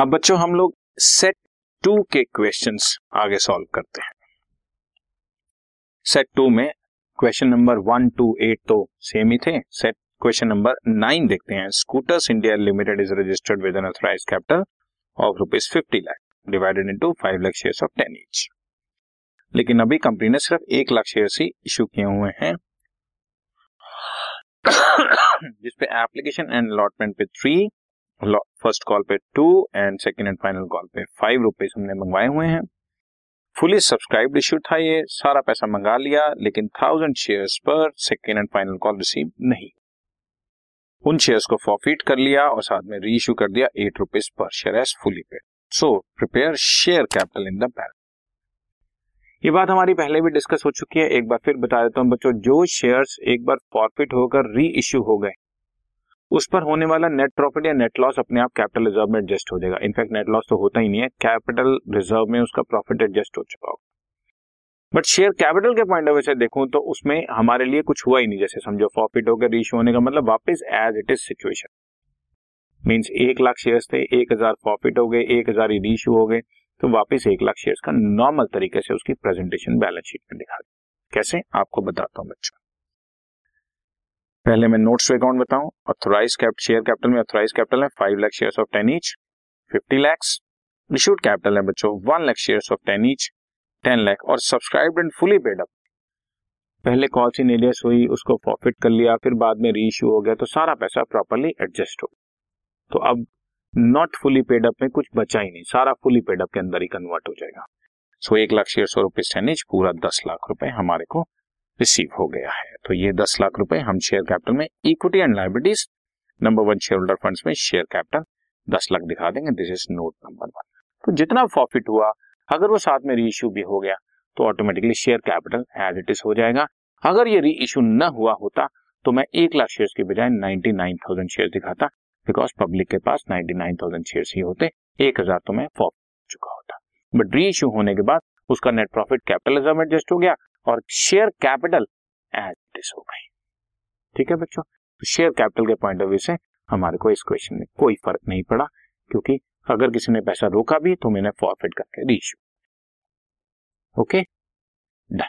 अब बच्चों हम लोग सेट 2 के क्वेश्चंस आगे सॉल्व करते हैं। सेट 2 में क्वेश्चन नंबर 1, 2, 8 तो सेम ही थे। सेट क्वेश्चन नंबर 9 देखते हैं। Scooters India limited is registered with an authorised capital of rupees 50 lakh divided into 5 lakh shares of 10 each. लेकिन अभी कंपनी ने सिर्फ 1 लाख शेयर्स ही इशू किए हुए हैं, जिसपे एप्लीकेशन एंड अलॉटमेंट पे 3, फर्स्ट कॉल पे 2 and second and final call पे 5 रुपीज हमने मंगवाए हुए हैं। फुली सब्सक्राइब्ड इशू था, ये सारा पैसा मंगा लिया, लेकिन 1000 शेयर्स पर second and final call receive नहीं। उन शेयर्स को फॉरफिट कर लिया और साथ में री इशू कर दिया 8 rupees per share as fully pay. So prepare share capital in the balance. ये बात हमारी पहले भी डिस्कस हो चुकी है, एक बार फिर बता देता हूँ बच्चों। जो शेयर्स एक बार फॉरफिट होकर री इशू हो गए, उस पर होने वाला नेट प्रॉफिट या नेट लॉस अपने आप कैपिटल रिजर्व में एडजस्ट हो जाएगा। इनफैक्ट नेट लॉस तो होता ही नहीं है, कैपिटल रिजर्व में उसका प्रॉफिट एडजस्ट हो चुका होगा। बट शेयर कैपिटल के पॉइंट ऑफ व्यू से देखूं तो उसमें हमारे लिए कुछ हुआ ही नहीं। जैसे समझो फॉरफिट होकर री इशू होने का मतलब वापस as it is situation. Means 1 lakh shares थे, 1000 प्रॉफिट हो गए, 1000 री इशू हो गए, तो वापस 1 लाख शेयर्स का नॉर्मल तरीके से उसकी प्रेजेंटेशन बैलेंस शीट में दिखा दे। कैसे, आपको बताता हूँ बच्चों। पहले मैं नोट्स टू अकाउंट बताऊं। ऑथराइज शेयर कैपिटल में ऑथराइज कैपिटल है 5 lakh shares of 10 each 50 lakh. Issued capital है बच्चों 1 lakh shares of 10 each 10 lakh. और subscribed and fully paid up, पहले कॉल इन एलियस हुई, उसको प्रॉफिट कर लिया, फिर बाद में री इशू हो गया, तो सारा पैसा प्रॉपरली एडजस्ट हो गया। तो अब नॉट फुली पेड अप में कुछ बचा ही नहीं, सारा फुली पेड अप के अंदर ही कन्वर्ट हो जाएगा। सो 1 लाख शेयर्स और रुपीज 10 ईच पूरा 10 लाख रुपए हमारे को रिसीव हो गया है। तो ये 10 लाख रुपए हम शेयर कैपिटल में equity and liabilities number 1 shareholder funds में शेयर कैपिटल 10 लाख दिखा देंगे। This is note number 1। तो जितना प्रॉफिट हुआ अगर वो साथ में री इशू भी हो गया तो automatically share capital as it is हो जाएगा। अगर ये री इशू न हुआ होता तो मैं 1 लाख शेयर्स के बजाय 99,000 शेयर दिखाता, बिकॉज पब्लिक के पास 99,000 शेयर्स ही होते, 1,000 तो मैं प्रॉफिट हो चुका होता। बट री इशू होने के बाद उसका नेट प्रॉफिट कैपिटल रिजर्व में एडजस्ट हो गया और share capital as it is हो गई। ठीक है बच्चों, तो शेयर कैपिटल के पॉइंट ऑफ व्यू से हमारे को इस क्वेश्चन में कोई फर्क नहीं पड़ा, क्योंकि अगर किसी ने पैसा रोका भी तो मैंने फॉरफिट करके री इशू। Okay, done.